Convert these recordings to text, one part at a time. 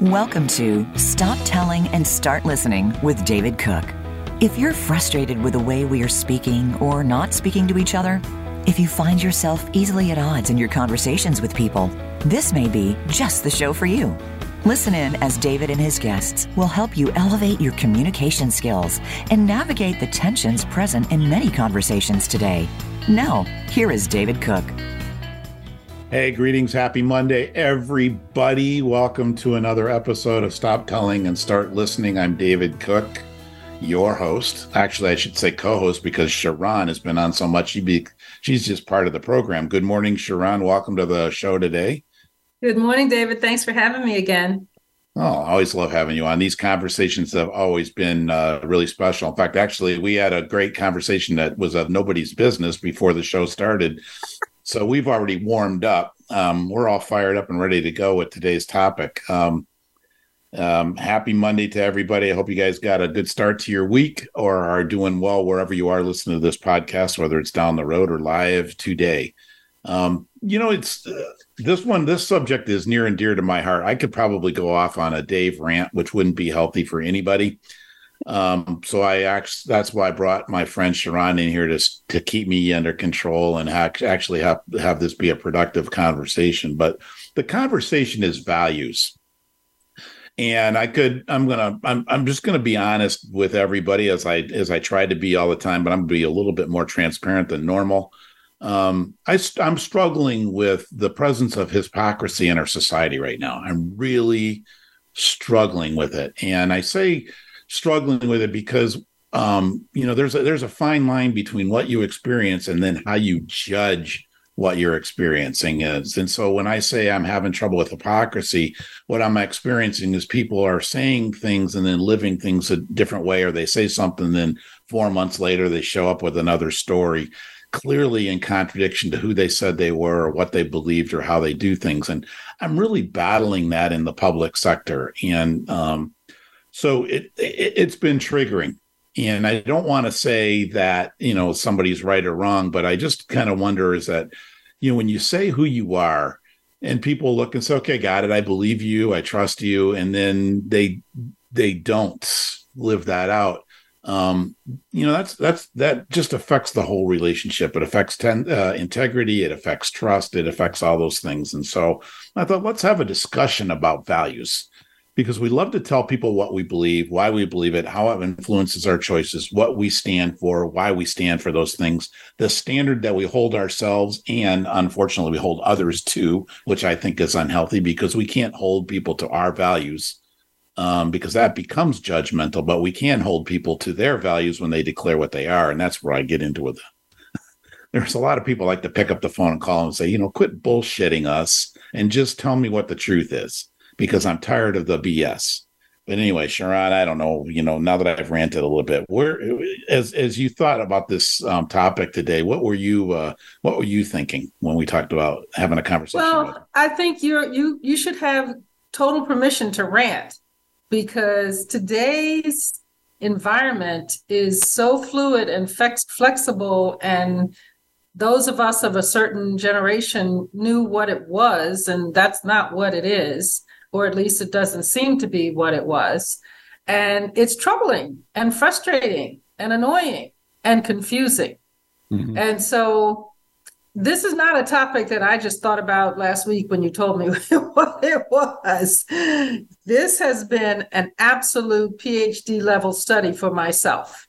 Welcome to Stop Telling and Start Listening with David Cook. If you're frustrated with the way we are speaking or not speaking to each other, if you find yourself easily at odds in your conversations with people, this may be just the show for you. Listen in as David and his guests will help you elevate your communication skills and navigate the tensions present in many conversations today. Now, here is David Cook. Hey, greetings. Happy Monday, everybody. Welcome to another episode of Stop Telling and Start Listening. I'm David Cook, your host. Actually, I should say co-host because Sharon has been on so much. She's just part of the program. Good morning, Sharon. Welcome to the show today. Good morning, David. Thanks for having me again. Oh, I always love having you on. These conversations have always been really special. In fact, actually, we had a great conversation that was of nobody's business before the show started. So we've already warmed up. We're all fired up and ready to go with today's topic. Happy Monday to everybody. I hope you guys got a good start to your week or are doing well wherever you are listening to this podcast, whether it's down the road or live today. This subject is near and dear to my heart. I could probably go off on a Dave rant, which wouldn't be healthy for anybody. So that's why I brought my friend Sharon in here to keep me under control and actually have this be a productive conversation. But the conversation is values. And I'm just going to be honest with everybody as I try to be all the time, but I'm going to be a little bit more transparent than normal. I'm struggling with the presence of hypocrisy in our society right now. I'm really struggling with it. And I say struggling with it because, there's a fine line between what you experience and then how you judge what you're experiencing is. And so when I say I'm having trouble with hypocrisy, what I'm experiencing is people are saying things and then living things a different way, or they say something, and then 4 months later, they show up with another story, clearly in contradiction to who they said they were or what they believed or how they do things. And I'm really battling that in the public sector. And so it's been triggering. And I don't want to say that, somebody's right or wrong, but I just kind of wonder is that, when you say who you are and people look and say, okay, got it. I believe you. I trust you. And then they don't live that out. That just affects the whole relationship. It affects integrity. It affects trust. It affects all those things. And so I thought, let's have a discussion about values. Because we love to tell people what we believe, why we believe it, how it influences our choices, what we stand for, why we stand for those things, the standard that we hold ourselves and, unfortunately, we hold others to, which I think is unhealthy because we can't hold people to our values because that becomes judgmental, but we can hold people to their values when they declare what they are, and that's where I get into with them. There's a lot of people like to pick up the phone and call and say, quit bullshitting us and just tell me what the truth is. Because I'm tired of the BS. But anyway, Sharon, I don't know, now that I've ranted a little bit, where as you thought about this topic today, what were you thinking when we talked about having a conversation? Well, I think you should have total permission to rant because today's environment is so fluid and flexible, and those of us of a certain generation knew what it was, and that's not what it is. Or at least it doesn't seem to be what it was. And it's troubling and frustrating and annoying and confusing. Mm-hmm. And so this is not a topic that I just thought about last week when you told me what it was. This has been an absolute PhD level study for myself.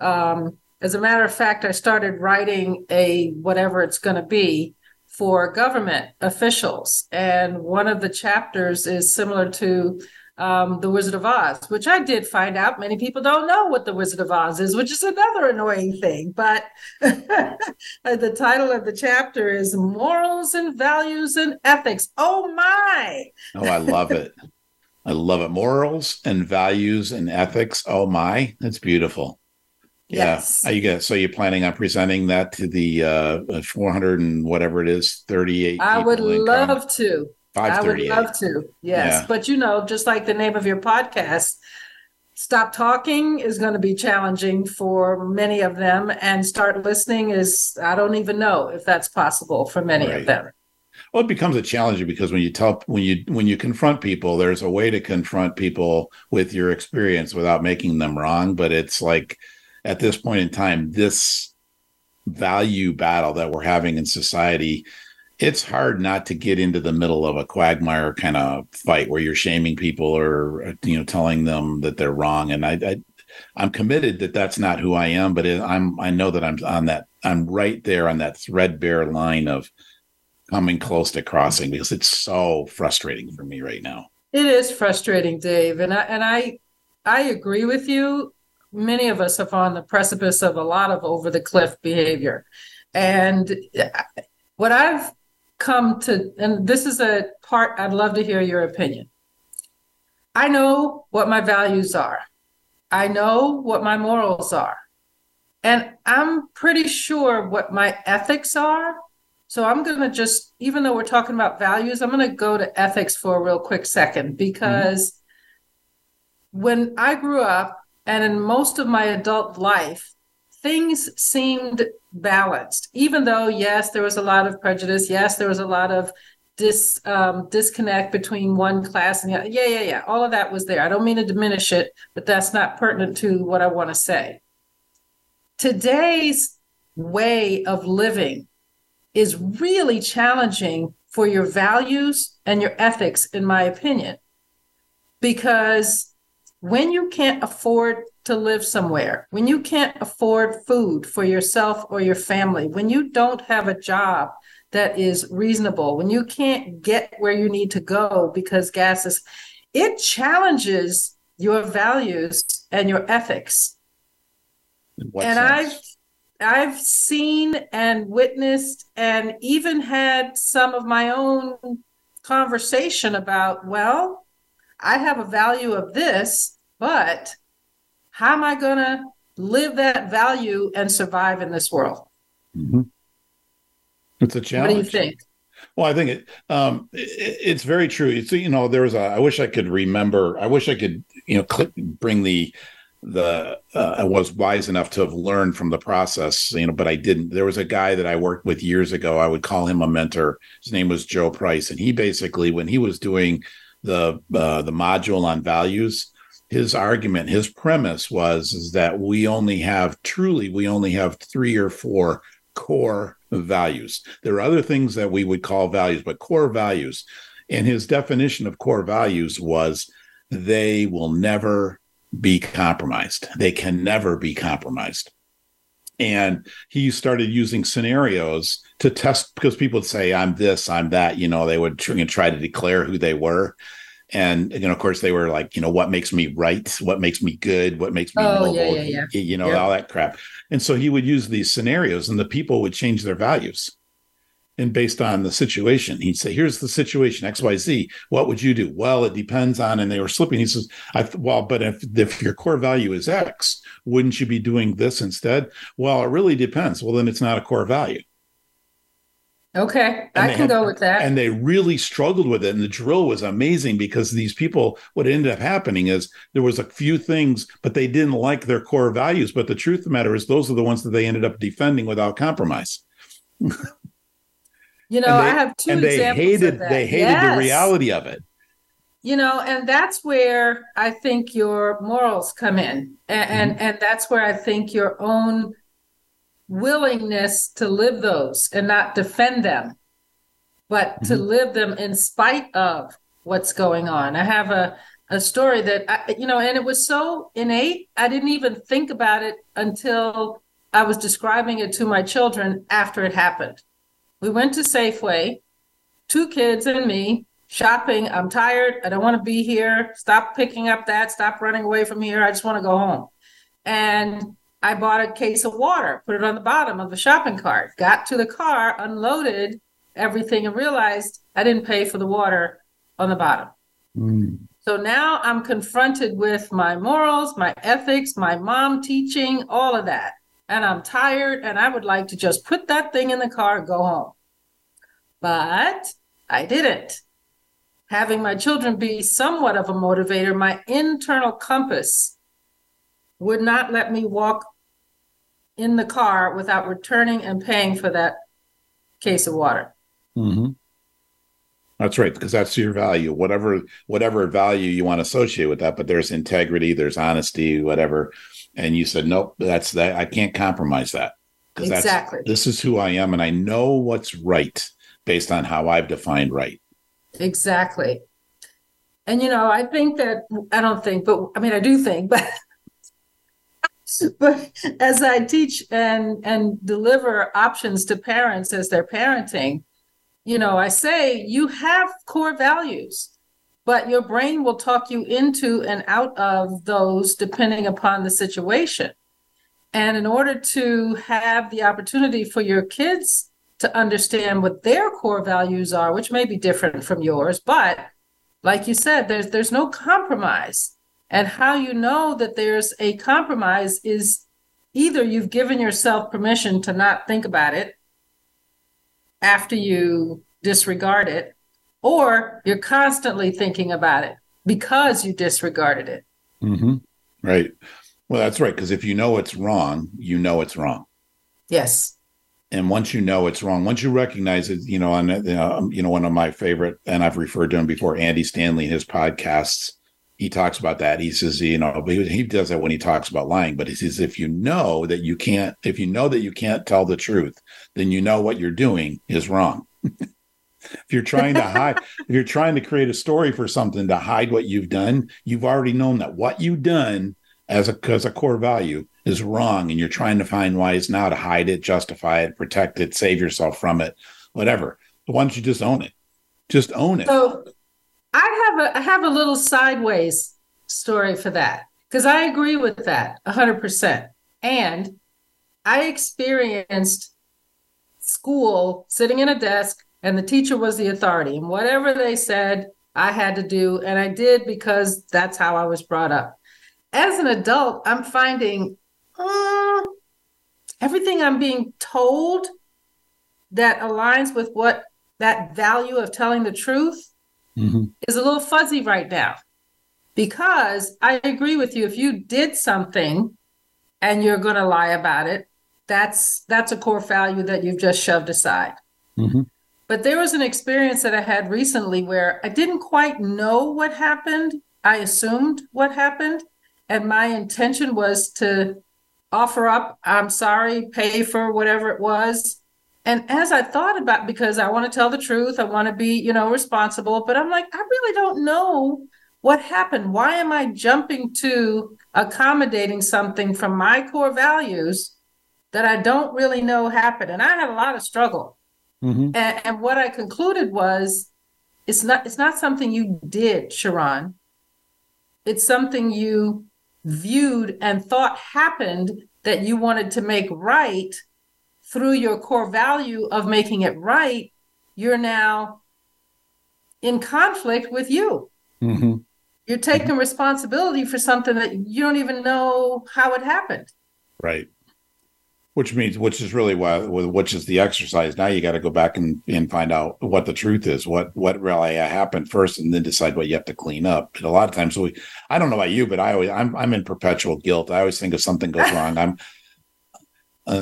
As a matter of fact, I started writing a whatever it's going to be for government officials. And one of the chapters is similar to The Wizard of Oz, which I did find out many people don't know what The Wizard of Oz is, which is another annoying thing. But the title of the chapter is Morals and Values and Ethics. Oh, my. Oh, I love it. I love it. Morals and Values and Ethics. Oh, my. That's beautiful. Yeah. Yes. So you're planning on presenting that to the 400 and whatever it is, 38. I would love to. Yes. Yeah. But, just like the name of your podcast, Stop Talking is going to be challenging for many of them. And Start Listening I don't even know if that's possible for many of them. Well, it becomes a challenge because when you confront people, there's a way to confront people with your experience without making them wrong. But it's like, at this point in time, this value battle that we're having in society, it's hard not to get into the middle of a quagmire kind of fight where you're shaming people or, you know, telling them that they're wrong. And I'm committed that that's not who I am, but I know that I'm on that. I'm right there on that threadbare line of coming close to crossing, because it's so frustrating for me right now. It is frustrating, Dave. And I agree with you. Many of us are on the precipice of a lot of over the cliff behavior. And what I've come to, and this is a part I'd love to hear your opinion. I know what my values are. I know what my morals are. And I'm pretty sure what my ethics are. So I'm going to just, even though we're talking about values, I'm going to go to ethics for a real quick second, because when I grew up and in most of my adult life, things seemed balanced, even though, yes, there was a lot of prejudice. Yes, there was a lot of disconnect between one class and the other. Yeah. All of that was there. I don't mean to diminish it, but that's not pertinent to what I want to say. Today's way of living is really challenging for your values and your ethics, in my opinion, because when you can't afford to live somewhere, when you can't afford food for yourself or your family, when you don't have a job that is reasonable, when you can't get where you need to go because gas is, it challenges your values and your ethics. And I've seen and witnessed and even had some of my own conversation about, well, I have a value of this, but how am I going to live that value and survive in this world? Mm-hmm. It's a challenge. What do you think? Well, I think it's very true. It's, you know, there was I wish I could remember. I wish I could, you know, bring the I was wise enough to have learned from the process, you know, but I didn't. There was a guy that I worked with years ago. I would call him a mentor. His name was Joe Price. And he basically, when he was doing the module on values, his argument, his premise was, is that we only have 3 or 4 core values. There are other things that we would call values, but core values. And his definition of core values was they will never be compromised. They can never be compromised. And he started using scenarios to test, because people would say, I'm this, I'm that, you know, they would try to declare who they were. And, you know, of course they were like, you know, what makes me right? What makes me good? What makes me noble? Yeah. You know, all that crap. And so he would use these scenarios and the people would change their values. And based on the situation, he'd say, here's the situation, X, Y, Z. What would you do? Well, it depends on, and they were slipping. He says, but if your core value is X, wouldn't you be doing this instead? Well, it really depends. Well, then it's not a core value. Okay, I can go with that. And they really struggled with it. And the drill was amazing, because these people, what ended up happening is there was a few things, but they didn't like their core values. But the truth of the matter is those are the ones that they ended up defending without compromise. You know, I have two examples of that. They hated the reality of it. You know, and that's where I think your morals come in. And that's where I think your own willingness to live those and not defend them, but to live them in spite of what's going on. I have a story that, and it was so innate, I didn't even think about it until I was describing it to my children after it happened. We went to Safeway, 2 kids and me, shopping. I'm tired. I don't want to be here. Stop picking up that. Stop running away from here. I just want to go home. And I bought a case of water, put it on the bottom of the shopping cart, got to the car, unloaded everything, and realized I didn't pay for the water on the bottom. So now I'm confronted with my morals, my ethics, my mom teaching, all of that. And I'm tired, and I would like to just put that thing in the car and go home. But I didn't. Having my children be somewhat of a motivator, my internal compass would not let me walk in the car without returning and paying for that case of water. That's right, because that's your value, whatever value you want to associate with that. But there's integrity, there's honesty, whatever. And you said, nope, that's that. I can't compromise that. Exactly. This is who I am, and I know what's right based on how I've defined right. Exactly. And, you know, I think that, I don't think, but I mean, I do think, but as I teach and deliver options to parents as they're parenting, you know, I say you have core values, but your brain will talk you into and out of those depending upon the situation. And in order to have the opportunity for your kids to understand what their core values are, which may be different from yours, but like you said, there's no compromise. And how you know that there's a compromise is either you've given yourself permission to not think about it after you disregard it, or you're constantly thinking about it because you disregarded it. Mm-hmm. Right. Well, that's right. Because if you know it's wrong, you know it's wrong. Yes. And once you know it's wrong, once you recognize it, you know, one of my favorite, and I've referred to him before, Andy Stanley, his podcasts, he talks about that. He says, you know, he does that when he talks about lying, but he says, if you know that you can't tell the truth, then you know what you're doing is wrong. If you're trying to hide, if you're trying to create a story for something to hide what you've done, you've already known that what you've done as a core value is wrong, and you're trying to find ways now to hide it, justify it, protect it, save yourself from it, whatever. But why don't you just own it? Just own it. So I have a little sideways story for that, because I agree with that 100%. And I experienced school sitting in a desk, and the teacher was the authority, and whatever they said, I had to do, and I did because that's how I was brought up. As an adult, I'm finding everything I'm being told that aligns with what that value of telling the truth mm-hmm. is a little fuzzy right now, because I agree with you. If you did something and you're going to lie about it, that's a core value that you've just shoved aside. Mm-hmm. But there was an experience that I had recently where I didn't quite know what happened. I assumed what happened. And my intention was to offer up, I'm sorry, pay for whatever it was. And as I thought about, because I want to tell the truth, I want to be, you know, responsible, but I'm like, I really don't know what happened. Why am I jumping to accommodating something from my core values that I don't really know happened? And I had a lot of struggle. Mm-hmm. And what I concluded was, it's not something you did, Sharon. It's something you viewed and thought happened that you wanted to make right. Through your core value of making it right, you're now in conflict with you. Mm-hmm. You're taking mm-hmm. responsibility for something that you don't even know how it happened. Right. Which is the exercise. Now you got to go back and find out what the truth is, what really happened first, and then decide what you have to clean up. And a lot of times, I don't know about you, but I'm in perpetual guilt. I always think if something goes wrong, I'm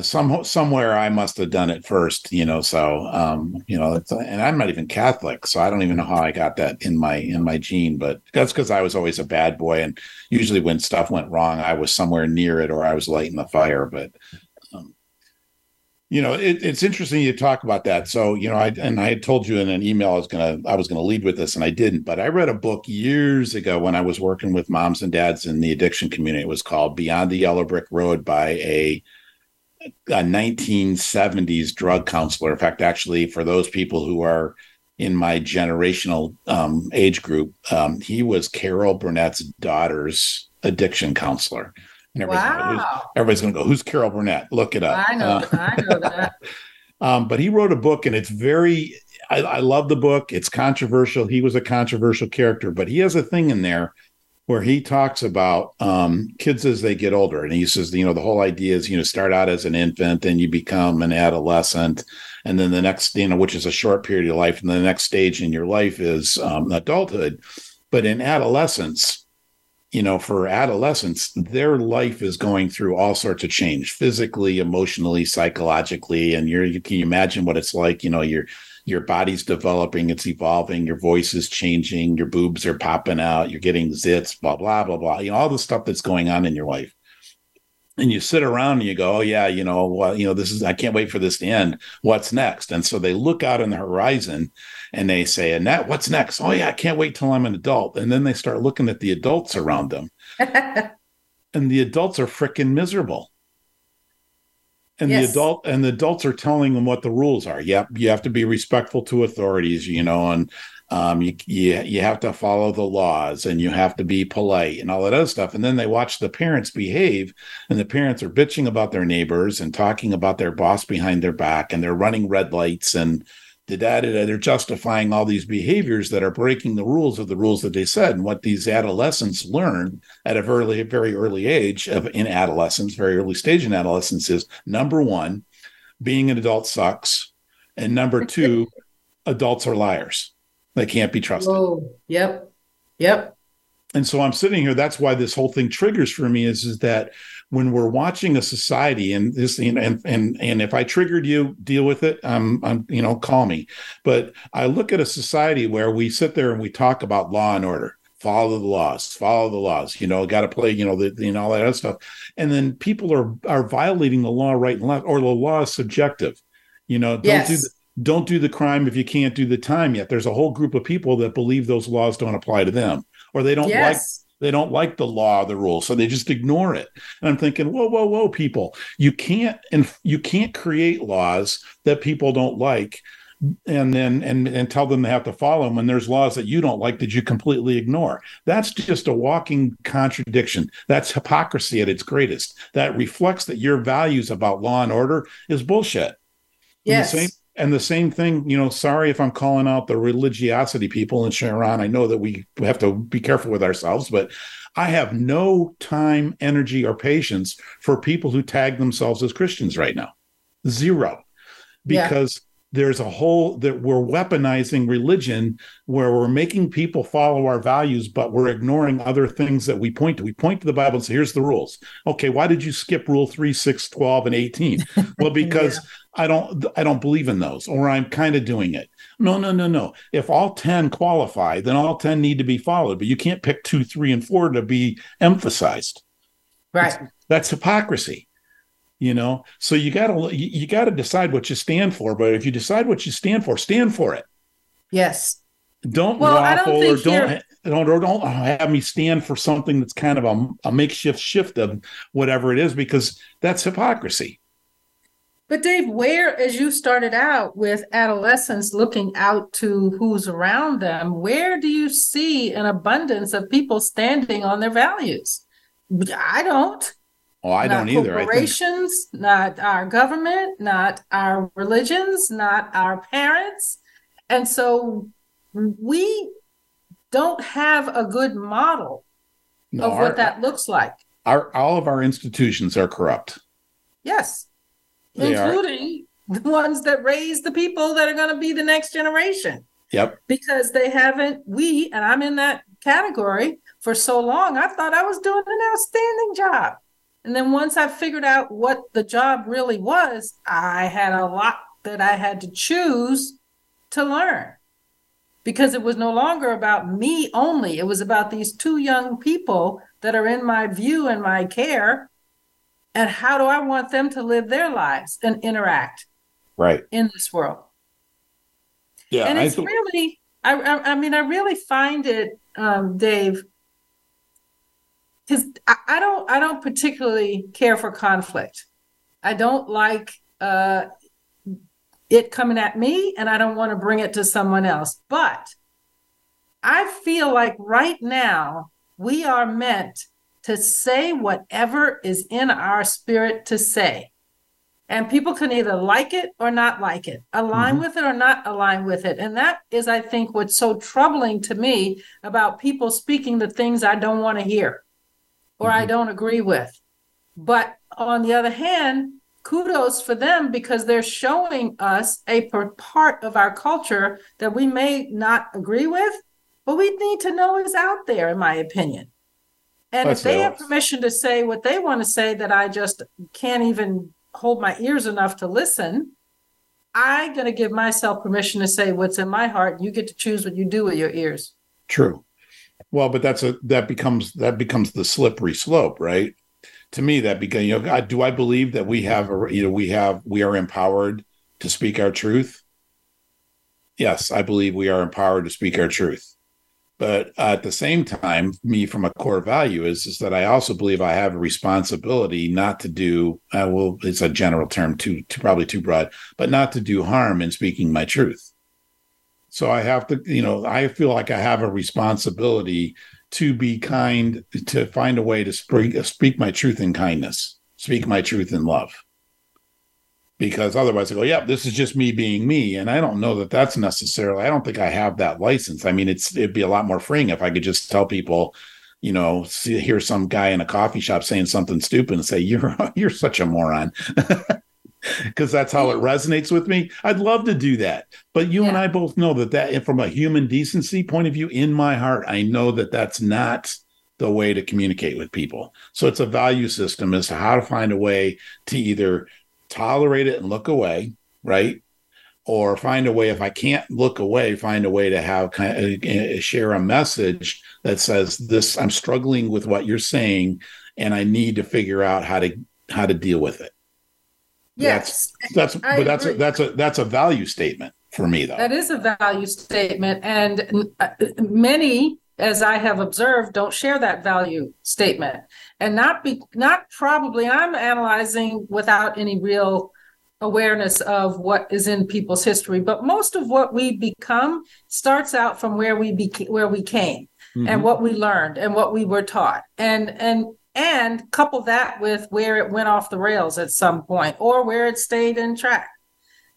somewhere I must have done it first, you know. So you know, and I'm not even Catholic, so I don't even know how I got that in my gene. But that's because I was always a bad boy, and usually when stuff went wrong, I was somewhere near it or I was lighting the fire, but. You know, it's interesting you talk about that. So, you know, I had told you in an email I was gonna lead with this, and I didn't. But I read a book years ago when I was working with moms and dads in the addiction community. It was called Beyond the Yellow Brick Road by a 1970s drug counselor. In fact, actually, for those people who are in my generational age group, he was Carol Burnett's daughter's addiction counselor. And everybody's going to go, who's Carol Burnett? Look it up. I know that. But he wrote a book, and it's I love the book. It's controversial. He was a controversial character, but he has a thing in there where he talks about kids as they get older. And he says, you know, the whole idea is, you know, start out as an infant, then you become an adolescent. And then the next, you know, which is a short period of life. And the next stage in your life is adulthood. But in adolescence, you know, for adolescents, their life is going through all sorts of change, physically, emotionally, psychologically. And you can imagine what it's like. You know, you're Your body's developing, it's evolving, your voice is changing, your boobs are popping out, you're getting zits, blah, blah, blah, blah. You know, all the stuff that's going on in your life. And you sit around and you go, oh, yeah, you know, well, you know, this is, I can't wait for this to end. What's next? And so they look out on the horizon and they say, Annette, what's next? Oh, yeah, I can't wait till I'm an adult. And then they start looking at the adults around them. And the adults are freaking miserable. And yes. The adults are telling them what the rules are. Yep, you have to be respectful to authorities, you know, and you have to follow the laws, and you have to be polite, and all that other stuff. And then they watch the parents behave, and the parents are bitching about their neighbors and talking about their boss behind their back, and they're running red lights, and they're justifying all these behaviors that are breaking the rules of the rules that they said. And what these adolescents learn at a very early stage in adolescence is, number one, being an adult sucks. And number two, adults are liars. They can't be trusted. Oh, yep. Yep. And so I'm sitting here. That's why this whole thing triggers for me is that when we're watching a society and this, you know, and if I triggered you, deal with it. You know, call me. But I look at a society where we sit there and we talk about law and order, follow the laws, you know, got to play, you know, all that other stuff. And then people are violating the law right and left, or the law is subjective, you know, don't do the crime if you can't do the time yet. There's a whole group of people that believe those laws don't apply to them, or they don't like the law, the rules, so they just ignore it. And I'm thinking, whoa, people, you can't create laws that people don't like and tell them they have to follow them when there's laws that you don't like that you completely ignore. That's just a walking contradiction. That's hypocrisy at its greatest. That reflects that your values about law and order is bullshit. Yes. And the same thing, you know, sorry if I'm calling out the religiosity people, and Sharon, I know that we have to be careful with ourselves, but I have no time, energy, or patience for people who tag themselves as Christians right now. Zero. Because there's a whole that we're weaponizing religion where we're making people follow our values, but we're ignoring other things that we point to. We point to the Bible and say, here's the rules. Okay, why did you skip rule 3, 6, 12, and 18? Well, because I don't believe in those, or I'm kind of doing it. No. If all 10 qualify, then all 10 need to be followed, but you can't pick 2, 3, and 4 to be emphasized. Right. That's hypocrisy. You know, so you gotta decide what you stand for. But if you decide what you stand for it. Yes. Don't have me stand for something that's kind of a makeshift shift of whatever it is, because that's hypocrisy. But Dave, where, as you started out with adolescents looking out to who's around them, where do you see an abundance of people standing on their values? I don't. Oh, I don't either. Corporations, not our government, not our religions, not our parents. And so we don't have a good model of what that looks like. All of our institutions are corrupt. Yes, including the ones that raise the people that are going to be the next generation. Yep. Because they haven't, and I'm in that category, for so long, I thought I was doing an outstanding job. And then once I figured out what the job really was, I had a lot that I had to choose to learn, because it was no longer about me only. It was about these 2 young people that are in my view and my care, and how do I want them to live their lives and interact right in this world. Yeah, and it's really, I really find it, Dave, because I don't particularly care for conflict. I don't like it coming at me, and I don't want to bring it to someone else. But I feel like right now we are meant to say whatever is in our spirit to say. And people can either like it or not like it, align with it or not align with it. And that is, I think, what's so troubling to me about people speaking the things I don't want to hear, or I don't agree with. But on the other hand, kudos for them, because they're showing us a part of our culture that we may not agree with, but we need to know is out there, in my opinion. And if they have permission to say what they want to say that I just can't even hold my ears enough to listen, I'm going to give myself permission to say what's in my heart. And you get to choose what you do with your ears. True. Well, but that becomes the slippery slope, right? To me, that becomes, you know, do I believe that we are empowered to speak our truth? Yes, I believe we are empowered to speak our truth. But at the same time, me from a core value is that I also believe I have a responsibility not to do, well, it's a general term, probably too broad, but not to do harm in speaking my truth. So I have to, you know, I feel like I have a responsibility to be kind, to find a way to speak my truth in kindness, speak my truth in love. Because otherwise I go, yeah, this is just me being me. And I don't know that that's necessarily, I don't think I have that license. I mean, it'd be a lot more freeing if I could just tell people, you know, hear some guy in a coffee shop saying something stupid and say, you're such a moron. Because that's how it resonates with me. I'd love to do that. But and I both know that from a human decency point of view, in my heart, I know that that's not the way to communicate with people. So it's a value system as to how to find a way to either tolerate it and look away, right? Or find a way, if I can't look away, find a way to have share a message that says, this, I'm struggling with what you're saying, and I need to figure out how to deal with it. Yes, that's a value statement for me, though. That is a value statement, and many, as I have observed, don't share that value statement, and not probably. I'm analyzing without any real awareness of what is in people's history, but most of what we become starts out from where we came, mm-hmm. and what we learned and what we were taught, and couple that with where it went off the rails at some point or where it stayed in track.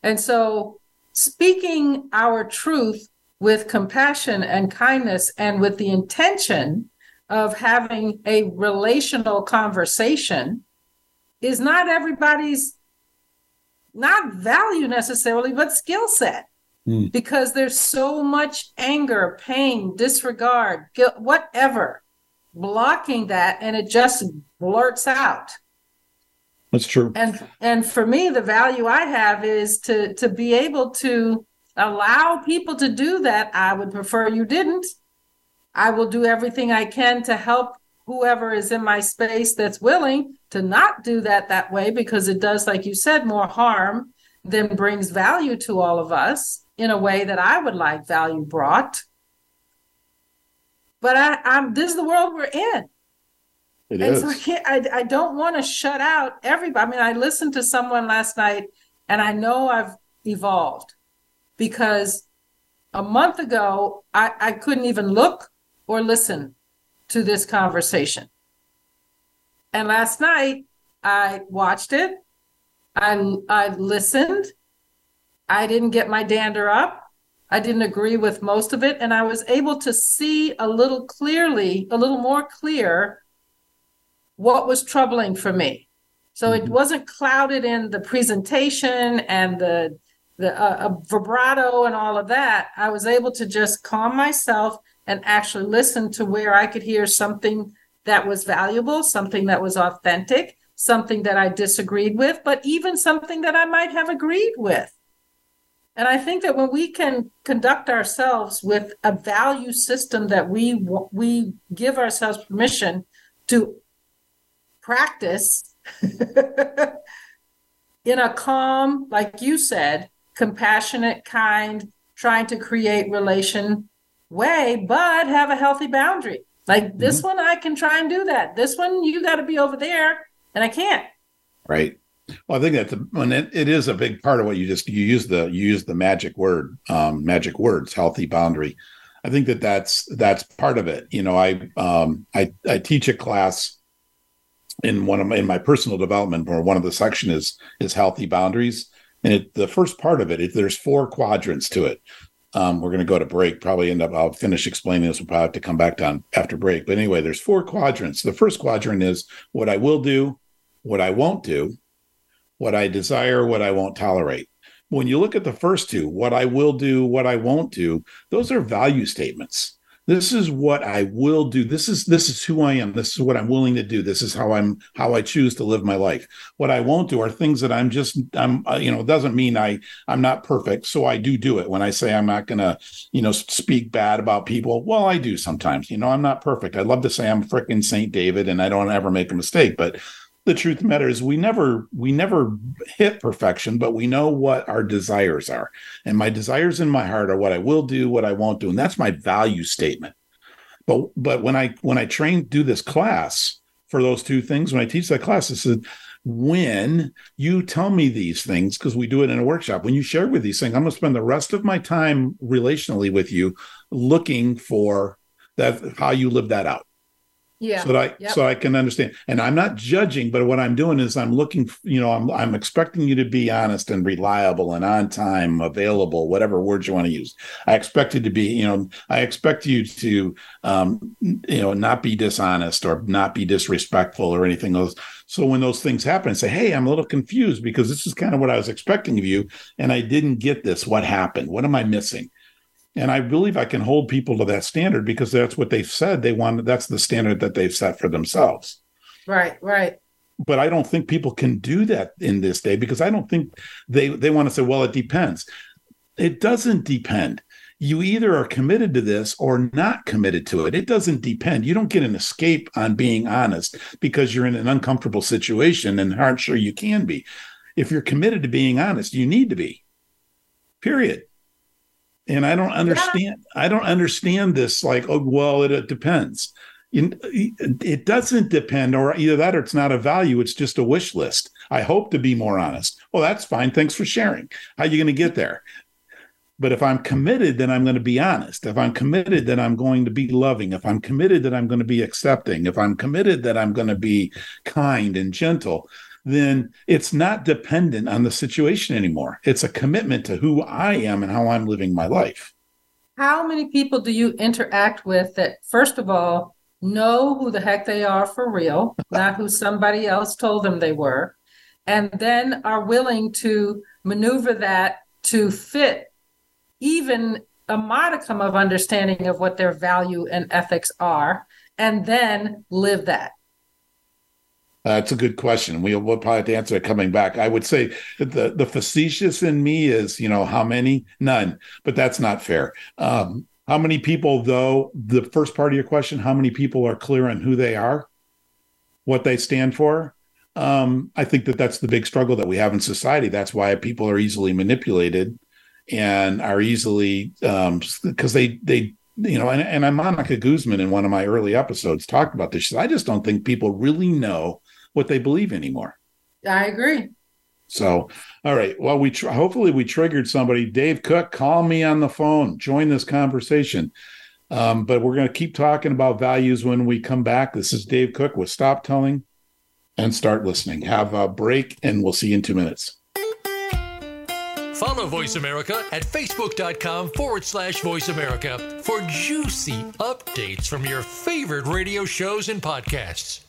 And so speaking our truth with compassion and kindness and with the intention of having a relational conversation is not everybody's, not value necessarily, but skill set. Mm. Because there's so much anger, pain, disregard, guilt, whatever, blocking that, and it just blurts out. That's true. And for me, the value I have is to be able to allow people to do that. I would prefer you didn't. I will do everything I can to help whoever is in my space that's willing to not do that way, because it does, like you said, more harm than brings value to all of us in a way that I would like value brought. But this is the world we're in. It is. So I don't want to shut out everybody. I mean, I listened to someone last night, and I know I've evolved, because a month ago, I couldn't even look or listen to this conversation. And last night, I watched it. I listened. I didn't get my dander up. I didn't agree with most of it, and I was able to see a little more clear what was troubling for me. So it wasn't clouded in the presentation and the vibrato and all of that. I was able to just calm myself and actually listen to where I could hear something that was valuable, something that was authentic, something that I disagreed with, but even something that I might have agreed with. And I think that when we can conduct ourselves with a value system that we give ourselves permission to practice in a calm, like you said, compassionate, kind, trying to create relation way, but have a healthy boundary. Like mm-hmm. This one, I can try and do that. This one, you got to be over there, and I can't. Right. Well, I think it is a big part of what you use the magic words, healthy boundary. I think that's part of it. You know, I teach a class in my personal development where one of the section is healthy boundaries, and the first part of it, there's 4 quadrants to it. We're going to go to break. Probably I'll finish explaining this. We'll probably have to come back down after break. But anyway, there's 4 quadrants. The first quadrant is what I will do, what I won't do, what I desire, what I won't tolerate. When you look at the first two, what I will do, what I won't do, those are value statements. This is what I will do. This is who I am. This is what I'm willing to do. This is how I choose to live my life. What I won't do are things that doesn't mean I'm not perfect. So I do it. When I say I'm not going to, speak bad about people. Well, I do sometimes, I'm not perfect. I'd love to say I'm fricking St. David and I don't ever make a mistake, but the truth of the matter is we never hit perfection, but we know what our desires are. And my desires in my heart are what I will do, what I won't do. And that's my value statement. But when I do this class for those two things, when I teach that class, I said, when you tell me these things, because we do it in a workshop, when you share with these things, I'm going to spend the rest of my time relationally with you looking for that, how you live that out. Yeah. So I can understand. And I'm not judging, but what I'm doing is I'm looking, I'm expecting you to be honest and reliable and on time, available, whatever words you want to use. I expect you to be, I expect you to, not be dishonest or not be disrespectful or anything else. So when those things happen, say, hey, I'm a little confused because this is kind of what I was expecting of you. And I didn't get this. What happened? What am I missing? And I believe I can hold people to that standard because that's what they've said they want. That's the standard that they've set for themselves. Right, right. But I don't think people can do that in this day because I don't think they want to say, well, it depends. It doesn't depend. You either are committed to this or not committed to it. It doesn't depend. You don't get an escape on being honest because you're in an uncomfortable situation and aren't sure you can be. If you're committed to being honest, you need to be. Period. And I don't understand. I don't understand this. Like, oh, well, it depends. It doesn't depend, or either that, or it's not a value. It's just a wish list. I hope to be more honest. Well, that's fine. Thanks for sharing. How are you going to get there? But if I'm committed, then I'm going to be honest. If I'm committed, then I'm going to be loving. If I'm committed, then I'm going to be accepting. If I'm committed, then I'm going to be kind and gentle. Then it's not dependent on the situation anymore. It's a commitment to who I am and how I'm living my life. How many people do you interact with that, first of all, know who the heck they are for real, not who somebody else told them they were, and then are willing to maneuver that to fit even a modicum of understanding of what their value and ethics are, and then live that? That's a good question. We'll probably have to answer it coming back. I would say the facetious in me is, how many? None, but that's not fair. How many people, though, the first part of your question, how many people are clear on who they are, what they stand for? I think that's the big struggle that we have in society. That's why people are easily manipulated and are easily, because they and I'm Monica Guzman in one of my early episodes talked about this. She said, I just don't think people really know what they believe anymore. I agree. So, all right. Well, hopefully we triggered somebody. Dave Cook, call me on the phone. Join this conversation. But we're going to keep talking about values when we come back. This is Dave Cook with Stop Telling and Start Listening. Have a break, and we'll see you in 2 minutes. Follow Voice America at facebook.com/Voice America for juicy updates from your favorite radio shows and podcasts.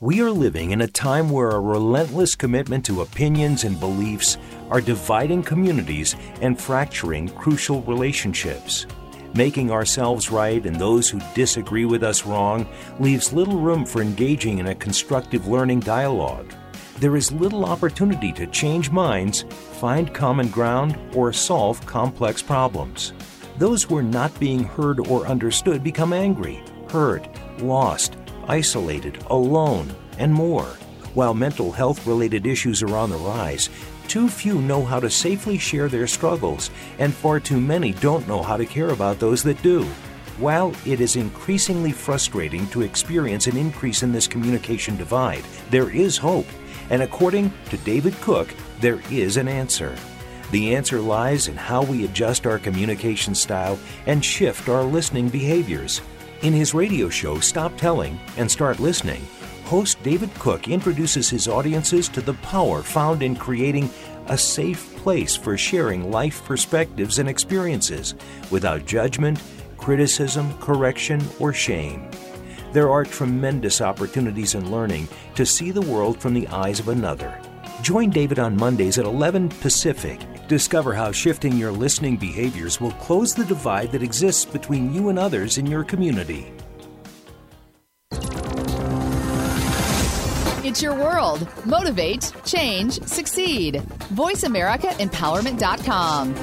We are living in a time where a relentless commitment to opinions and beliefs are dividing communities and fracturing crucial relationships. Making ourselves right and those who disagree with us wrong leaves little room for engaging in a constructive learning dialogue. There is little opportunity to change minds, find common ground, or solve complex problems. Those who are not being heard or understood become angry, hurt, lost, isolated, alone, and more. While mental health-related issues are on the rise, too few know how to safely share their struggles, and far too many don't know how to care about those that do. While it is increasingly frustrating to experience an increase in this communication divide, there is hope. And according to David Cook, there is an answer. The answer lies in how we adjust our communication style and shift our listening behaviors. In his radio show, Stop Telling and Start Listening, host David Cook introduces his audiences to the power found in creating a safe place for sharing life perspectives and experiences without judgment, criticism, correction, or shame. There are tremendous opportunities in learning to see the world from the eyes of another. Join David on Mondays at 11 Pacific Discover how shifting your listening behaviors will close the divide that exists between you and others in your community. It's your world. Motivate, change, succeed. VoiceAmericaEmpowerment.com.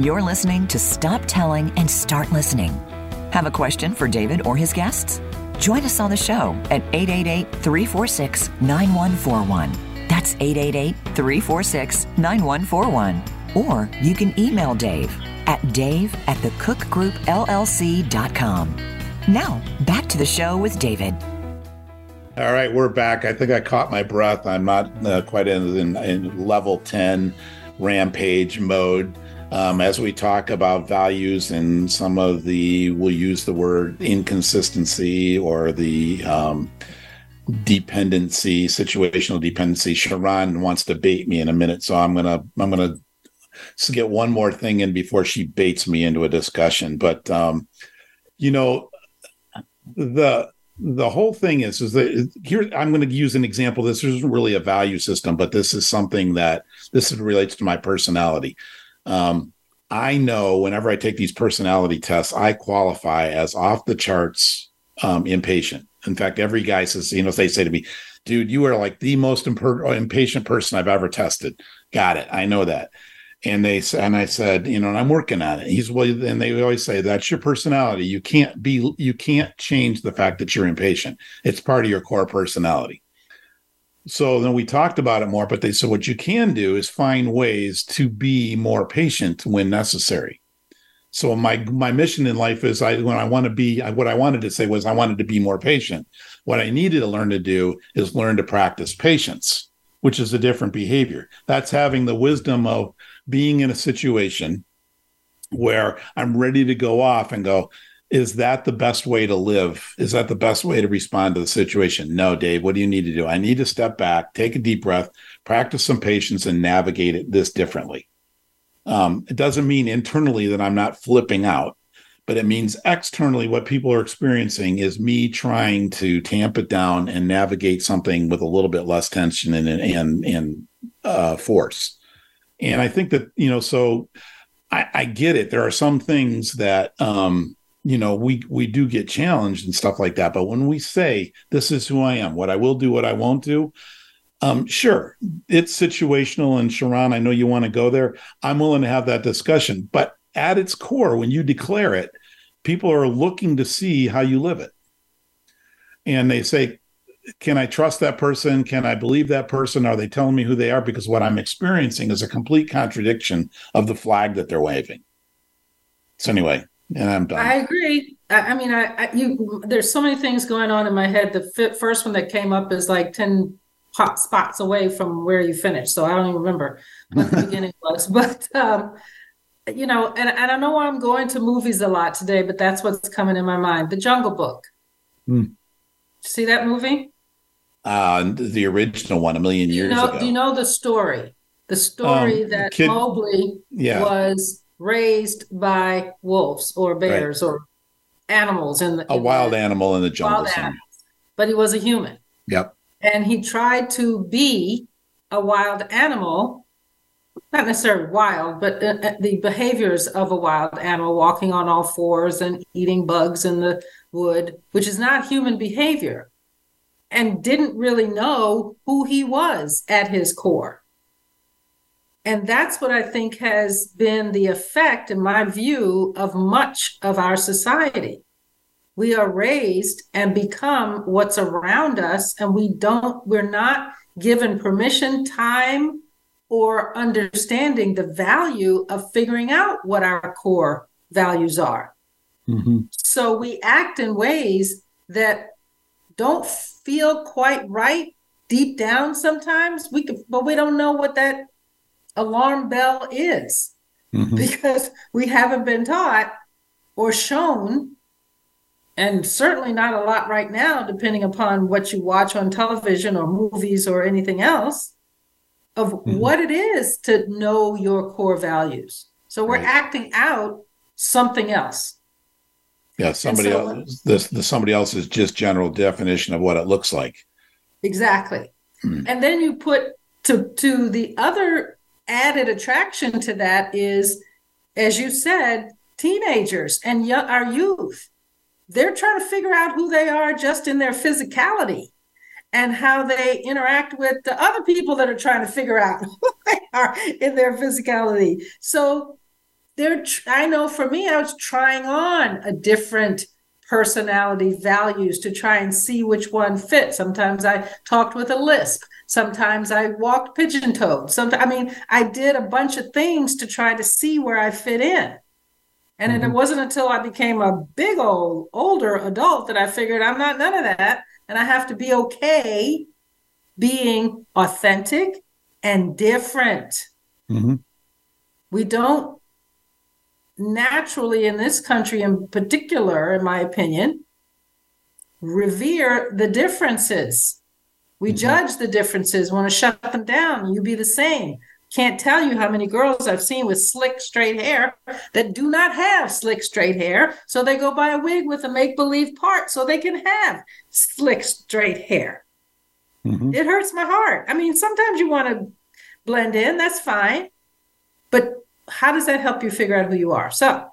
You're listening to Stop Telling and Start Listening. Have a question for David or his guests? Join us on the show at 888-346-9141. That's 888-346-9141. Or you can email Dave at dave@thecookgroupllc.com. Now, back to the show with David. All right, we're back. I think I caught my breath. I'm not quite in level 10 rampage mode. As we talk about values and some of the, we'll use the word inconsistency or the dependency, situational dependency. Sharon wants to bait me in a minute, so I'm gonna get one more thing in before she baits me into a discussion. But the whole thing is that here, I'm going to use an example. This isn't really a value system, but this is something that relates to my personality. I know whenever I take these personality tests, I qualify as off the charts, impatient. In fact, every guy says, they say to me, dude, you are like the most impatient person I've ever tested. Got it. I know that. And I said, and I'm working on it. And they always say, that's your personality. You can't change the fact that you're impatient. It's part of your core personality. So then we talked about it more, but they said what you can do is find ways to be more patient when necessary. So my mission in life is I wanted to be more patient. What I needed to learn to do is learn to practice patience, which is a different behavior. That's having the wisdom of being in a situation where I'm ready to go off and go, is that the best way to live? Is that the best way to respond to the situation? No, Dave, what do you need to do? I need to step back, take a deep breath, practice some patience, and navigate this differently. It doesn't mean internally that I'm not flipping out, but it means externally what people are experiencing is me trying to tamp it down and navigate something with a little bit less tension and force. And I think that, so I get it. There are some things that, we do get challenged and stuff like that. But when we say, this is who I am, what I will do, what I won't do, sure, it's situational. And Sharon, I know you want to go there. I'm willing to have that discussion. But at its core, when you declare it, people are looking to see how you live it. And they say, can I trust that person? Can I believe that person? Are they telling me who they are? Because what I'm experiencing is a complete contradiction of the flag that they're waving. So anyway. And I'm done. I agree. There's so many things going on in my head. The first one that came up is like 10 spots away from where you finished. So I don't even remember what the beginning was. But, and I know I'm going to movies a lot today, but that's what's coming in my mind. The Jungle Book. Mm. See that movie? The original one, a million years ago. Do you know the story? The story that Mowgli was raised by wolves or bears, right, or animals animal in the jungle. But he was a human. Yep. And he tried to be a wild animal, not necessarily wild, but the behaviors of a wild animal, walking on all fours and eating bugs in the wood, which is not human behavior, and didn't really know who he was at his core. And that's what I think has been the effect, in my view, of much of our society. We are raised and become what's around us, and we're not given permission, time, or understanding the value of figuring out what our core values are. Mm-hmm. So we act in ways that don't feel quite right deep down sometimes, but we don't know what that alarm bell is, mm-hmm, because we haven't been taught or shown, and certainly not a lot right now, depending upon what you watch on television or movies or anything else, of mm-hmm what it is to know your core values. So we're acting out something else. Yeah, somebody else's just general definition of what it looks like. Exactly. And then you put to the other added attraction to that is, as you said, teenagers and our youth. They're trying to figure out who they are just in their physicality and how they interact with the other people that are trying to figure out who they are in their physicality. So I know for me, I was trying on a different personality values to try and see which one fits. Sometimes I talked with a lisp. Sometimes I walked pigeon-toed. I did a bunch of things to try to see where I fit in. And It wasn't until I became a big old older adult that I figured I'm not none of that. And I have to be okay being authentic and different. Mm-hmm. We don't naturally in this country in particular, in my opinion, revere the differences. We judge the differences, want to shut them down. You be the same. Can't tell you how many girls I've seen with slick, straight hair that do not have slick, straight hair. So they go buy a wig with a make-believe part so they can have slick, straight hair. Mm-hmm. It hurts my heart. Sometimes you want to blend in. That's fine. But how does that help you figure out who you are? So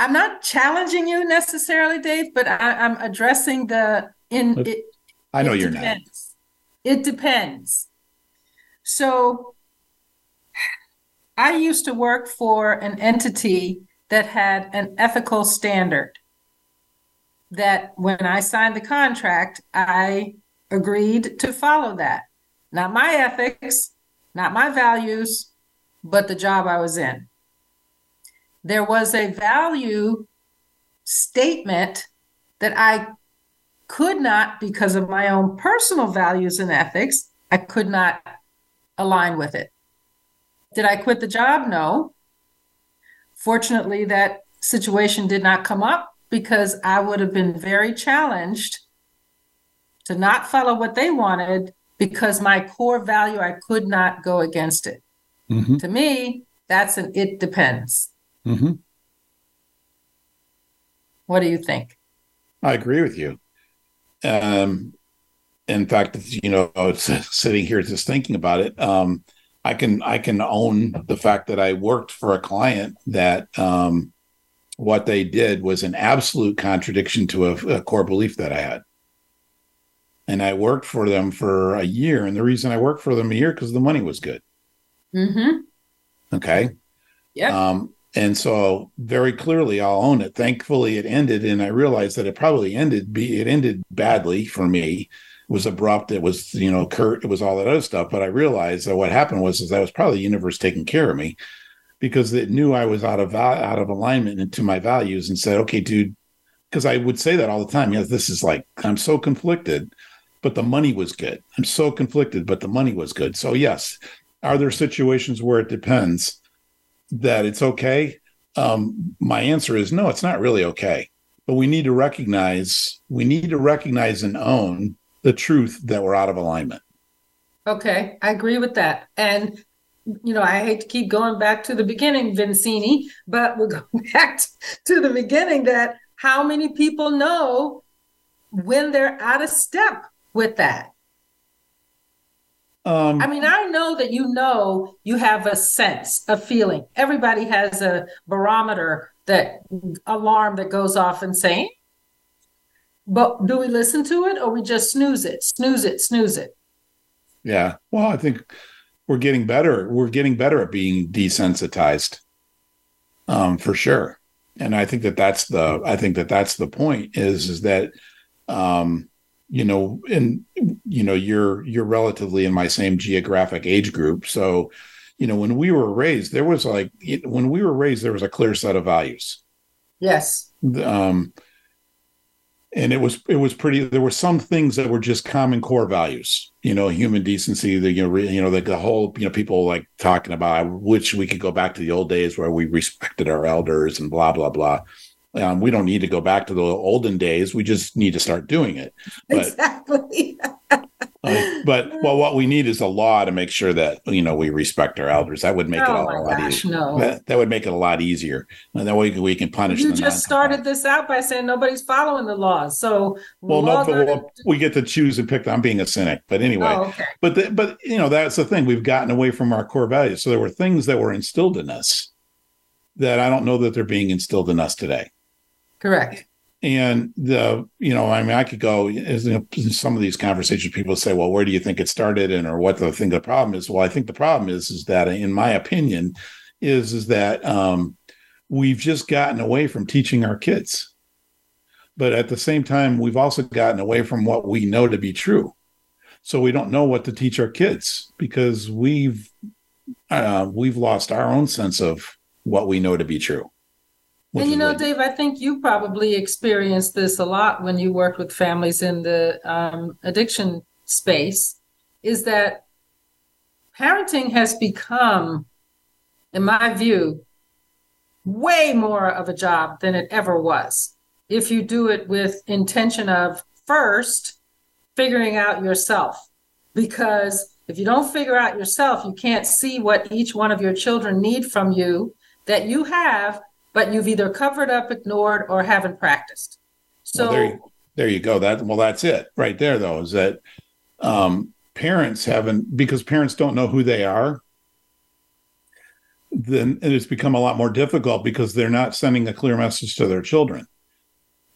I'm not challenging you necessarily, Dave, but I'm addressing I know you're not. It depends. So I used to work for an entity that had an ethical standard that when I signed the contract, I agreed to follow that. Not my ethics, not my values, but the job I was in. There was a value statement that I could not, because of my own personal values and ethics, I could not align with it. Did I quit the job? No. Fortunately, that situation did not come up because I would have been very challenged to not follow what they wanted because my core value, I could not go against it. Mm-hmm. To me, that's an it depends. Mm-hmm. What do you think? I agree with you. In fact, sitting here just thinking about it, I can own the fact that I worked for a client that what they did was an absolute contradiction to a core belief that I had. And I worked for them for a year. And the reason I worked for them a year, because the money was good. Mm-hmm. Okay. Yeah. And so very clearly I'll own it. Thankfully it ended. And I realized that it probably ended badly for me. It was abrupt. It was, curt. It was all that other stuff. But I realized that what happened was that was probably the universe taking care of me because it knew I was out of alignment into my values and said, okay, dude, because I would say that all the time. Yes, this is like, I'm so conflicted, but the money was good. I'm so conflicted, but the money was good. So yes, are there situations where it depends that it's okay? My answer is no, it's not really okay. But we need to recognize and own the truth that we're out of alignment. Okay, I agree with that. And, I hate to keep going back to the beginning, Vincini, but we're going back to the beginning that how many people know when they're out of step with that? I know that you have a sense, a feeling. Everybody has a barometer, that alarm that goes off and saying, but do we listen to it or we just snooze it? Yeah. Well, I think we're getting better. We're getting better at being desensitized, for sure. And I think that's the point is that, you're relatively in my same geographic age group. So, when we were raised, there was a clear set of values. Yes. And it was pretty, there were some things that were just common core values, human decency, people like talking about, I wish we could go back to the old days where we respected our elders and blah, blah, blah. We don't need to go back to the olden days. We just need to start doing it. But, exactly. But well, what we need is a law to make sure that, you know, we respect our elders. That would make it a lot easier. No. That would make it a lot easier. And that way we can punish. You just started this out by saying nobody's following the law. So we get to choose and pick. I'm being a cynic, but anyway. Oh, okay. But you know, that's the thing. We've gotten away from our core values. So there were things that were instilled in us that I don't know that they're being instilled in us today. Correct. And I could go, in some of these conversations, people say, well, where do you think it started and, or what the problem is? Well, I think the problem is that, in my opinion, is that we've just gotten away from teaching our kids. But at the same time, we've also gotten away from what we know to be true. So we don't know what to teach our kids because we've lost our own sense of what we know to be true. And Dave, I think you probably experienced this a lot when you worked with families in the addiction space, is that parenting has become, in my view, way more of a job than it ever was. If you do it with intention of first figuring out yourself, because if you don't figure out yourself, you can't see what each one of your children need from you that you have, but you've either covered up, ignored, or haven't practiced. So well, there you go. That's it right there, though, is that parents haven't, because parents don't know who they are. Then it's become a lot more difficult because they're not sending a clear message to their children.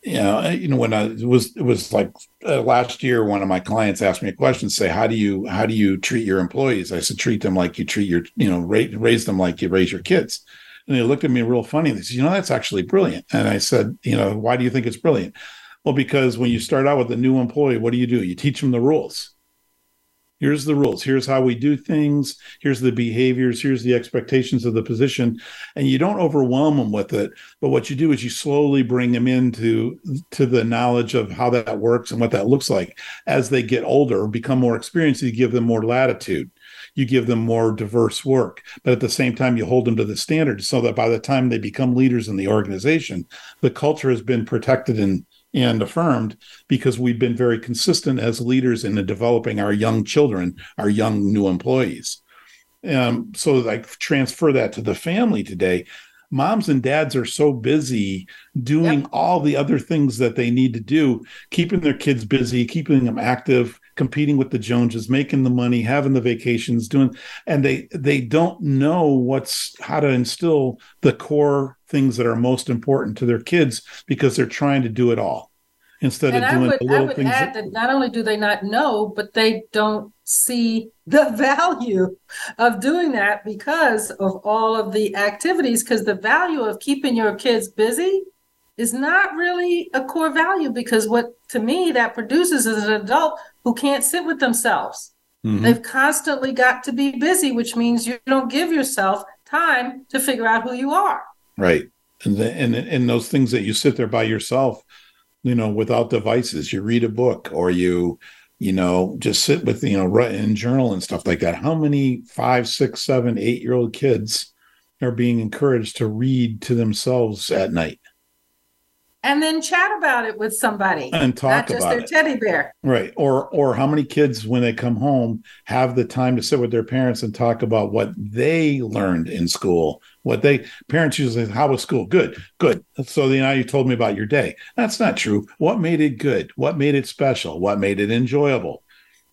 You know, when it was like last year, one of my clients asked me a question, say, how do you treat your employees? I said, treat them like you treat your, you know, raise them like you raise your kids. And they looked at me real funny. They said, you know, that's actually brilliant. And I said, you know, why do you think it's brilliant? Well, because when you start out with a new employee, what do? You teach them the rules. Here's the rules. Here's how we do things. Here's the behaviors. Here's the expectations of the position. And you don't overwhelm them with it. But what you do is you slowly bring them into the knowledge of how that works and what that looks like. As they get older, become more experienced, you give them more latitude. You give them more diverse work, but at the same time, you hold them to the standard so that by the time they become leaders in the organization, the culture has been protected and affirmed because we've been very consistent as leaders in developing our young children, our young new employees. So like transfer that to the family today. Moms and dads are so busy doing all the other things that they need to do, keeping their kids busy, keeping them active, competing with the Joneses, making the money, having the vacations, and they don't know how to instill the core things that are most important to their kids because they're trying to do it all instead of doing the little things. I would add that not only do they not know, but they don't see the value of doing that because of all of the activities, because the value of keeping your kids busy is not really a core value, because what to me that produces is an adult who can't sit with themselves. Mm-hmm. They've constantly got to be busy, which means you don't give yourself time to figure out who you are. Right. And those things that you sit there by yourself, you know, without devices, you read a book or you know, just sit with, you know, write and journal and stuff like that. How many 5, 6, 7, 8-year-old kids are being encouraged to read to themselves at night? And then chat about it with somebody and talk about it. Not just their teddy bear. Right. Or how many kids, when they come home, have the time to sit with their parents and talk about what they learned in school, parents usually say, how was school? Good. So now you told me about your day. That's not true. What made it good? What made it special? What made it enjoyable?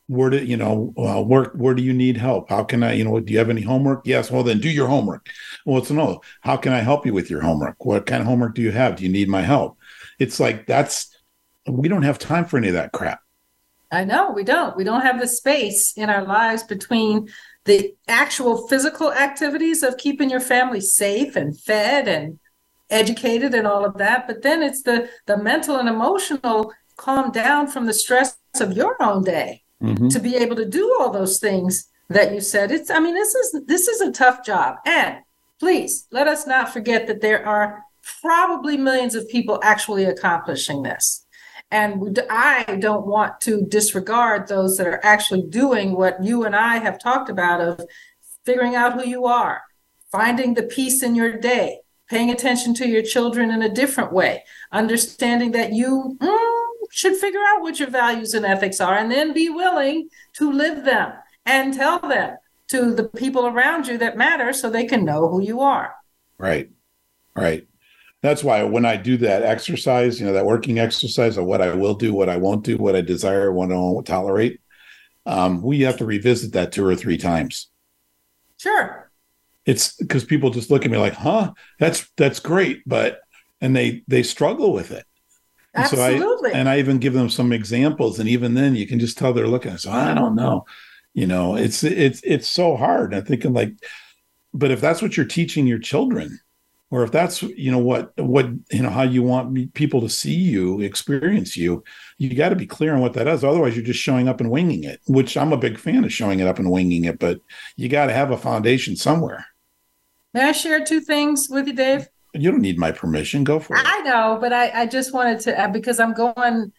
Where do you need help? How can I, you know, do you have any homework? Yes. Well, then do your homework. Well, it's no. How can I help you with your homework? What kind of homework do you have? Do you need my help? It's like, we don't have time for any of that crap. I know we don't. We don't have the space in our lives between the actual physical activities of keeping your family safe and fed and educated and all of that. But then it's the mental and emotional calm down from the stress of your own day. Mm-hmm. To be able to do all those things that you said. This is a tough job. And please let us not forget that there are probably millions of people actually accomplishing this. And I don't want to disregard those that are actually doing what you and I have talked about of figuring out who you are, finding the peace in your day, paying attention to your children in a different way, understanding that you should figure out what your values and ethics are, and then be willing to live them and tell them to the people around you that matter, so they can know who you are. Right. Right. That's why when I do that exercise, you know, that working exercise of what I will do, what I won't do, what I desire, what I won't tolerate, we have to revisit that 2 or 3 times. Sure. It's because people just look at me like, huh, that's great. But, and they struggle with it. And absolutely. So I even give them some examples. And even then you can just tell they're looking at us, I don't know. You know, it's so hard. I'm thinking like, but if that's what you're teaching your children, or if that's, you know, what, you know, how you want people to see you, experience you, you got to be clear on what that is. Otherwise you're just showing up and winging it, which I'm a big fan of showing it up and winging it, but you got to have a foundation somewhere. May I share 2 things with you, Dave? You don't need my permission. Go for it. I know, but I just wanted to, because I'm going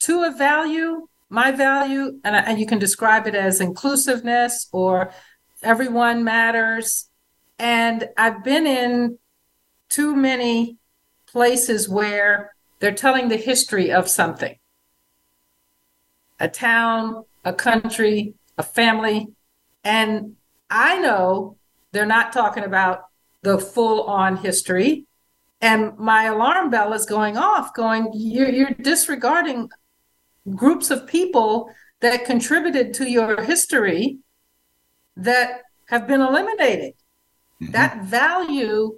to a value, my value, and you can describe it as inclusiveness or everyone matters. And I've been in too many places where they're telling the history of something, a town, a country, a family. And I know they're not talking about the full on history. And my alarm bell is going off, going, you're disregarding groups of people that contributed to your history that have been eliminated. Mm-hmm. That value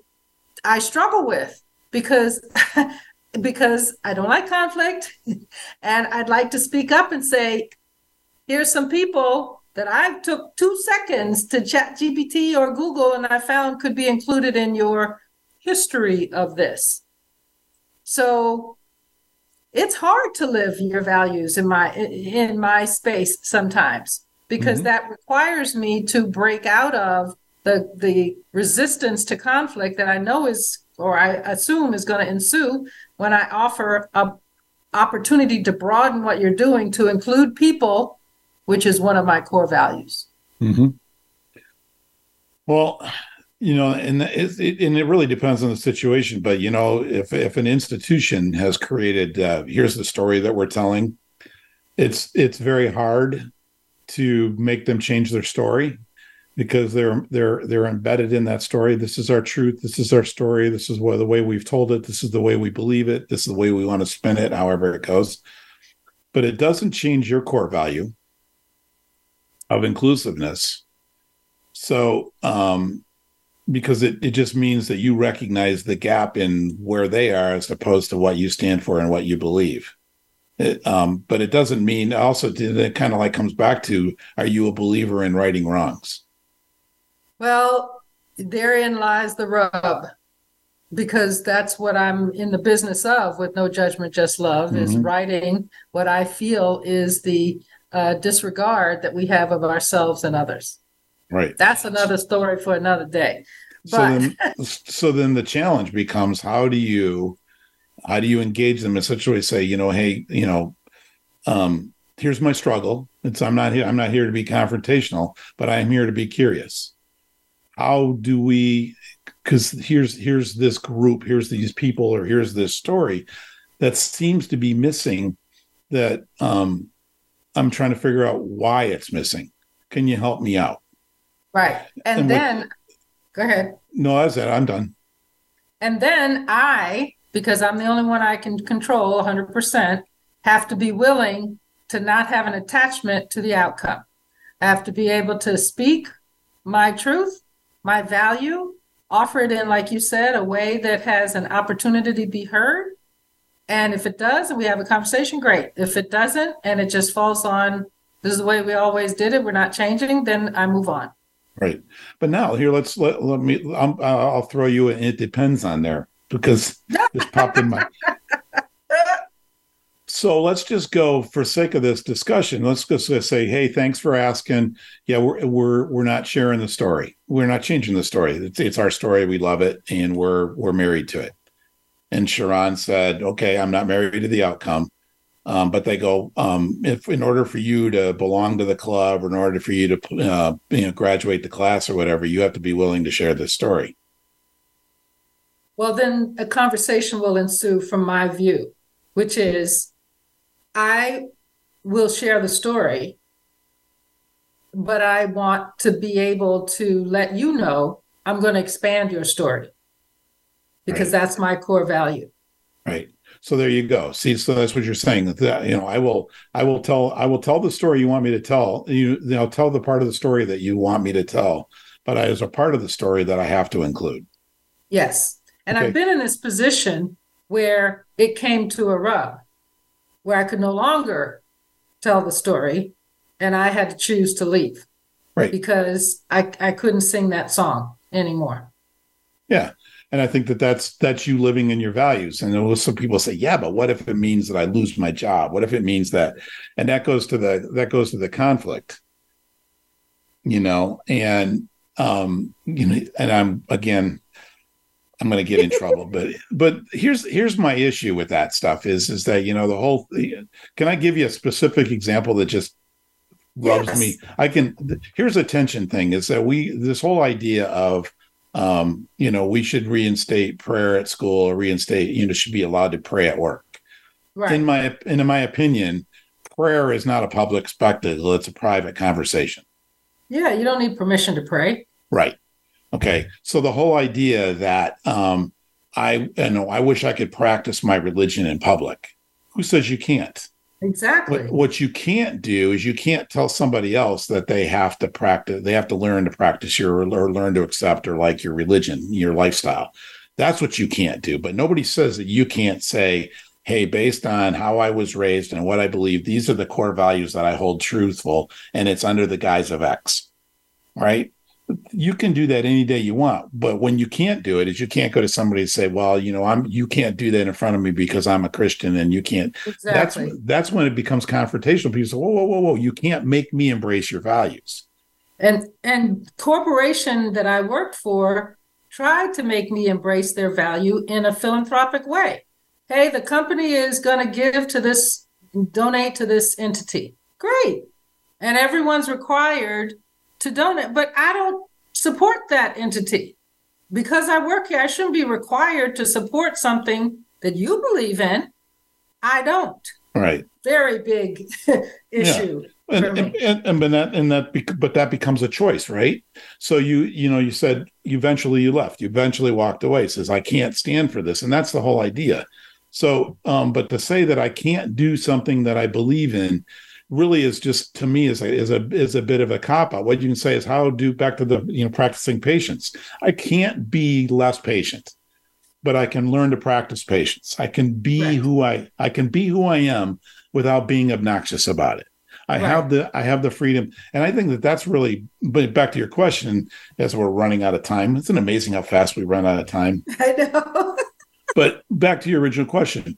I struggle with because I don't like conflict, and I'd like to speak up and say, here's some people that I took 2 seconds to ChatGPT or Google and I found could be included in your history of this. So it's hard to live your values in my space sometimes, because mm-hmm. that requires me to break out of the resistance to conflict that I know is, or I assume is going to ensue when I offer an opportunity to broaden what you're doing to include people, which is one of my core values. Mm-hmm. Well, you know, and it really depends on the situation. But, you know, if an institution has created, here's the story that we're telling, it's very hard to make them change their story, because they're embedded in that story. This is our truth. This is our story. This is the way we've told it. This is the way we believe it. This is the way we want to spin it, however it goes. But it doesn't change your core value of inclusiveness. So, because it just means that you recognize the gap in where they are as opposed to what you stand for and what you believe. But it doesn't mean, also, it kind of like comes back to, are you a believer in righting wrongs? Well, therein lies the rub, because that's what I'm in the business of with No Judgment, Just Love, mm-hmm. is righting what I feel is the disregard that we have of ourselves and others. Right. That's another story for another day. But so then the challenge becomes, how do you engage them in such a way to say, you know, hey, you know, here's my struggle. I'm not here to be confrontational, but I am here to be curious. How do we, because here's this group, here's these people, or here's this story that seems to be missing, that I'm trying to figure out why it's missing. Can you help me out? Right. And then, go ahead. No, that's it. I'm done. And then because I'm the only one I can control 100%, have to be willing to not have an attachment to the outcome. I have to be able to speak my truth, my value, offer it in, like you said, a way that has an opportunity to be heard. And if it does, and we have a conversation, great. If it doesn't, and it just falls on, this is the way we always did it, we're not changing, then I move on. Right. But now here, I'll throw you an "it depends" on there, because this popped in my. So let's just go, for sake of this discussion, let's just say, hey, thanks for asking. Yeah, we're not sharing the story. We're not changing the story. It's our story. We love it, and we're married to it. And Sharon said, okay, I'm not married to the outcome. But they go, if in order for you to belong to the club, or in order for you to graduate the class or whatever, you have to be willing to share this story. Well, then a conversation will ensue from my view, which is, I will share the story, but I want to be able to let you know I'm going to expand your story because that's my core value. Right. So there you go. See, so that's what you're saying. That, you know, I will tell the story you want me to tell. You know, tell the part of the story that you want me to tell, but as a part of the story that I have to include. Yes. And okay. I've been in this position where it came to a rub, where I could no longer tell the story, and I had to choose to leave, right? Because I couldn't sing that song anymore. Yeah. And I think that's you living in your values. And there was some people say, yeah, but what if it means that I lose my job? What if it means that? And that goes to the conflict, you know, and, you know, and I'm going to get in trouble, but here's my issue with that stuff is that, you know, the whole, can I give you a specific example that just rubs yes. me? Here's a tension thing is that this whole idea of, you know, we should reinstate prayer at school or should be allowed to pray at work. Right. In my opinion, prayer is not a public spectacle. It's a private conversation. Yeah. You don't need permission to pray. Right. Okay. So the whole idea that, I wish I could practice my religion in public. Who says you can't? Exactly. What you can't do is you can't tell somebody else that they have to practice. They have to learn to practice or learn to accept or like your religion, your lifestyle. That's what you can't do. But nobody says that you can't say, hey, based on how I was raised and what I believe, these are the core values that I hold truthful. And it's under the guise of X, right? You can do that any day you want. But when you can't do it is you can't go to somebody and say, well, you know, you can't do that in front of me because I'm a Christian and you can't. Exactly. That's when it becomes confrontational. People say, whoa, you can't make me embrace your values. And corporation that I worked for tried to make me embrace their value in a philanthropic way. Hey, the company is going to donate to this entity. Great. And everyone's required to donate, but I don't support that entity. Because I work here, I shouldn't be required to support something that you believe in. I don't. Right. Very big issue. Yeah. But that becomes a choice, right? So you said eventually you left. You eventually walked away. Says I can't stand for this, and that's the whole idea. So, but to say that I can't do something that I believe in really is just, to me, is a bit of a cop-out. What you can say is back to the, you know, practicing patience. I can't be less patient, but I can learn to practice patience. I can be right. who I am without being obnoxious about it. I right. have the freedom. And I think that that's really, but back to your question, as we're running out of time, it's amazing how fast we run out of time. I know. But back to your original question.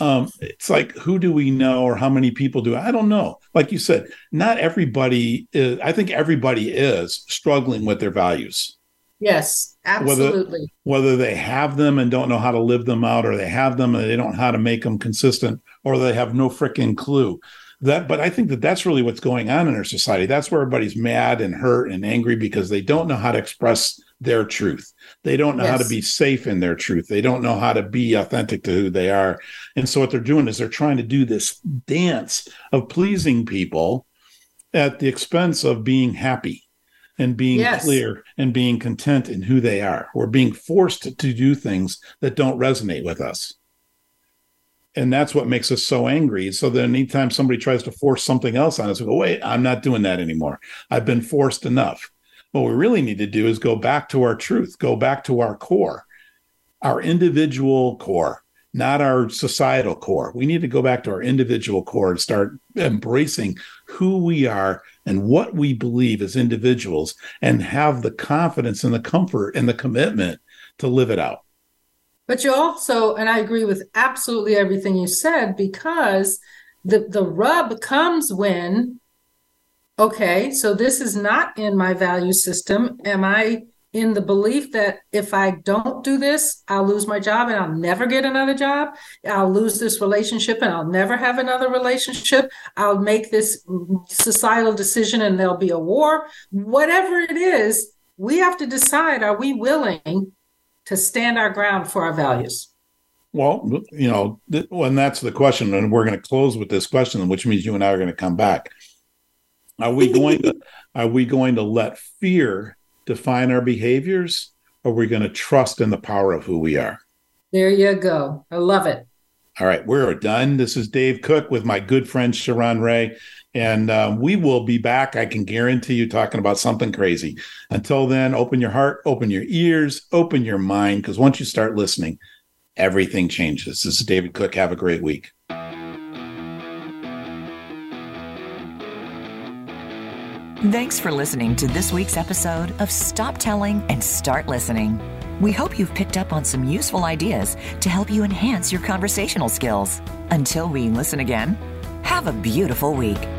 It's like, who do we know or how many people do? I don't know. Like you said, not everybody is. I think everybody is struggling with their values. Yes, absolutely. Whether they have them and don't know how to live them out, or they have them and they don't know how to make them consistent, or they have no freaking clue. But I think that that's really what's going on in our society. That's where everybody's mad and hurt and angry because they don't know how to express their truth. They don't know yes. how to be safe in their truth. They don't know how to be authentic to who they are. And so what they're doing is they're trying to do this dance of pleasing people at the expense of being happy and being yes. clear and being content in who they are. We're being forced to do things that don't resonate with us. And that's what makes us so angry. So then anytime somebody tries to force something else on us, we go, wait, I'm not doing that anymore. I've been forced enough. What we really need to do is go back to our truth, go back to our core, our individual core, not our societal core. We need to go back to our individual core and start embracing who we are and what we believe as individuals and have the confidence and the comfort and the commitment to live it out. But you also, and I agree with absolutely everything you said, because the rub comes when, okay, so this is not in my value system. Am I in the belief that if I don't do this, I'll lose my job and I'll never get another job? I'll lose this relationship and I'll never have another relationship. I'll make this societal decision and there'll be a war. Whatever it is, we have to decide, are we willing to stand our ground for our values? Well, you know, and that's the question. And we're going to close with this question, which means you and I are going to come back. Are we going to let fear define our behaviors? Or are we going to trust in the power of who we are? There you go. I love it. All right, we're done. This is Dave Cook with my good friend Sharon Rea. And we will be back, I can guarantee you, talking about something crazy. Until then, open your heart, open your ears, open your mind, because once you start listening, everything changes. This is David Cook. Have a great week. Thanks for listening to this week's episode of Stop Telling and Start Listening. We hope you've picked up on some useful ideas to help you enhance your conversational skills. Until we listen again, have a beautiful week.